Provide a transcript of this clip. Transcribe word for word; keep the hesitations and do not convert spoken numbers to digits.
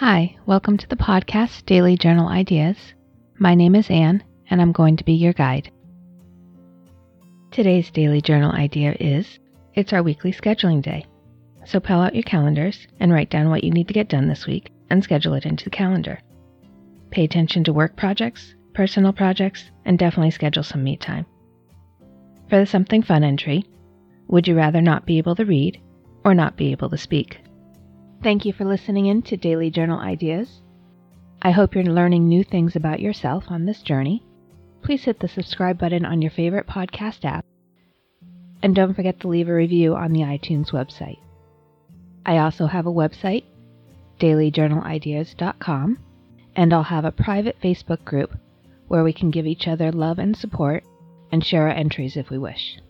Hi, welcome to the podcast Daily Journal Ideas. My name is Anne, and I'm going to be your guide. Today's Daily Journal idea is, it's our weekly scheduling day. So pull out your calendars and write down what you need to get done this week and schedule it into the calendar. Pay attention to work projects, personal projects, and definitely schedule some me time. For the Something Fun entry, would you rather not be able to read or not be able to speak? Thank you for listening in to Daily Journal Ideas. I hope you're learning new things about yourself on this journey. Please hit the subscribe button on your favorite podcast app. And don't forget to leave a review on the iTunes website. I also have a website, daily journal ideas dot com, and I'll have a private Facebook group where we can give each other love and support and share our entries if we wish.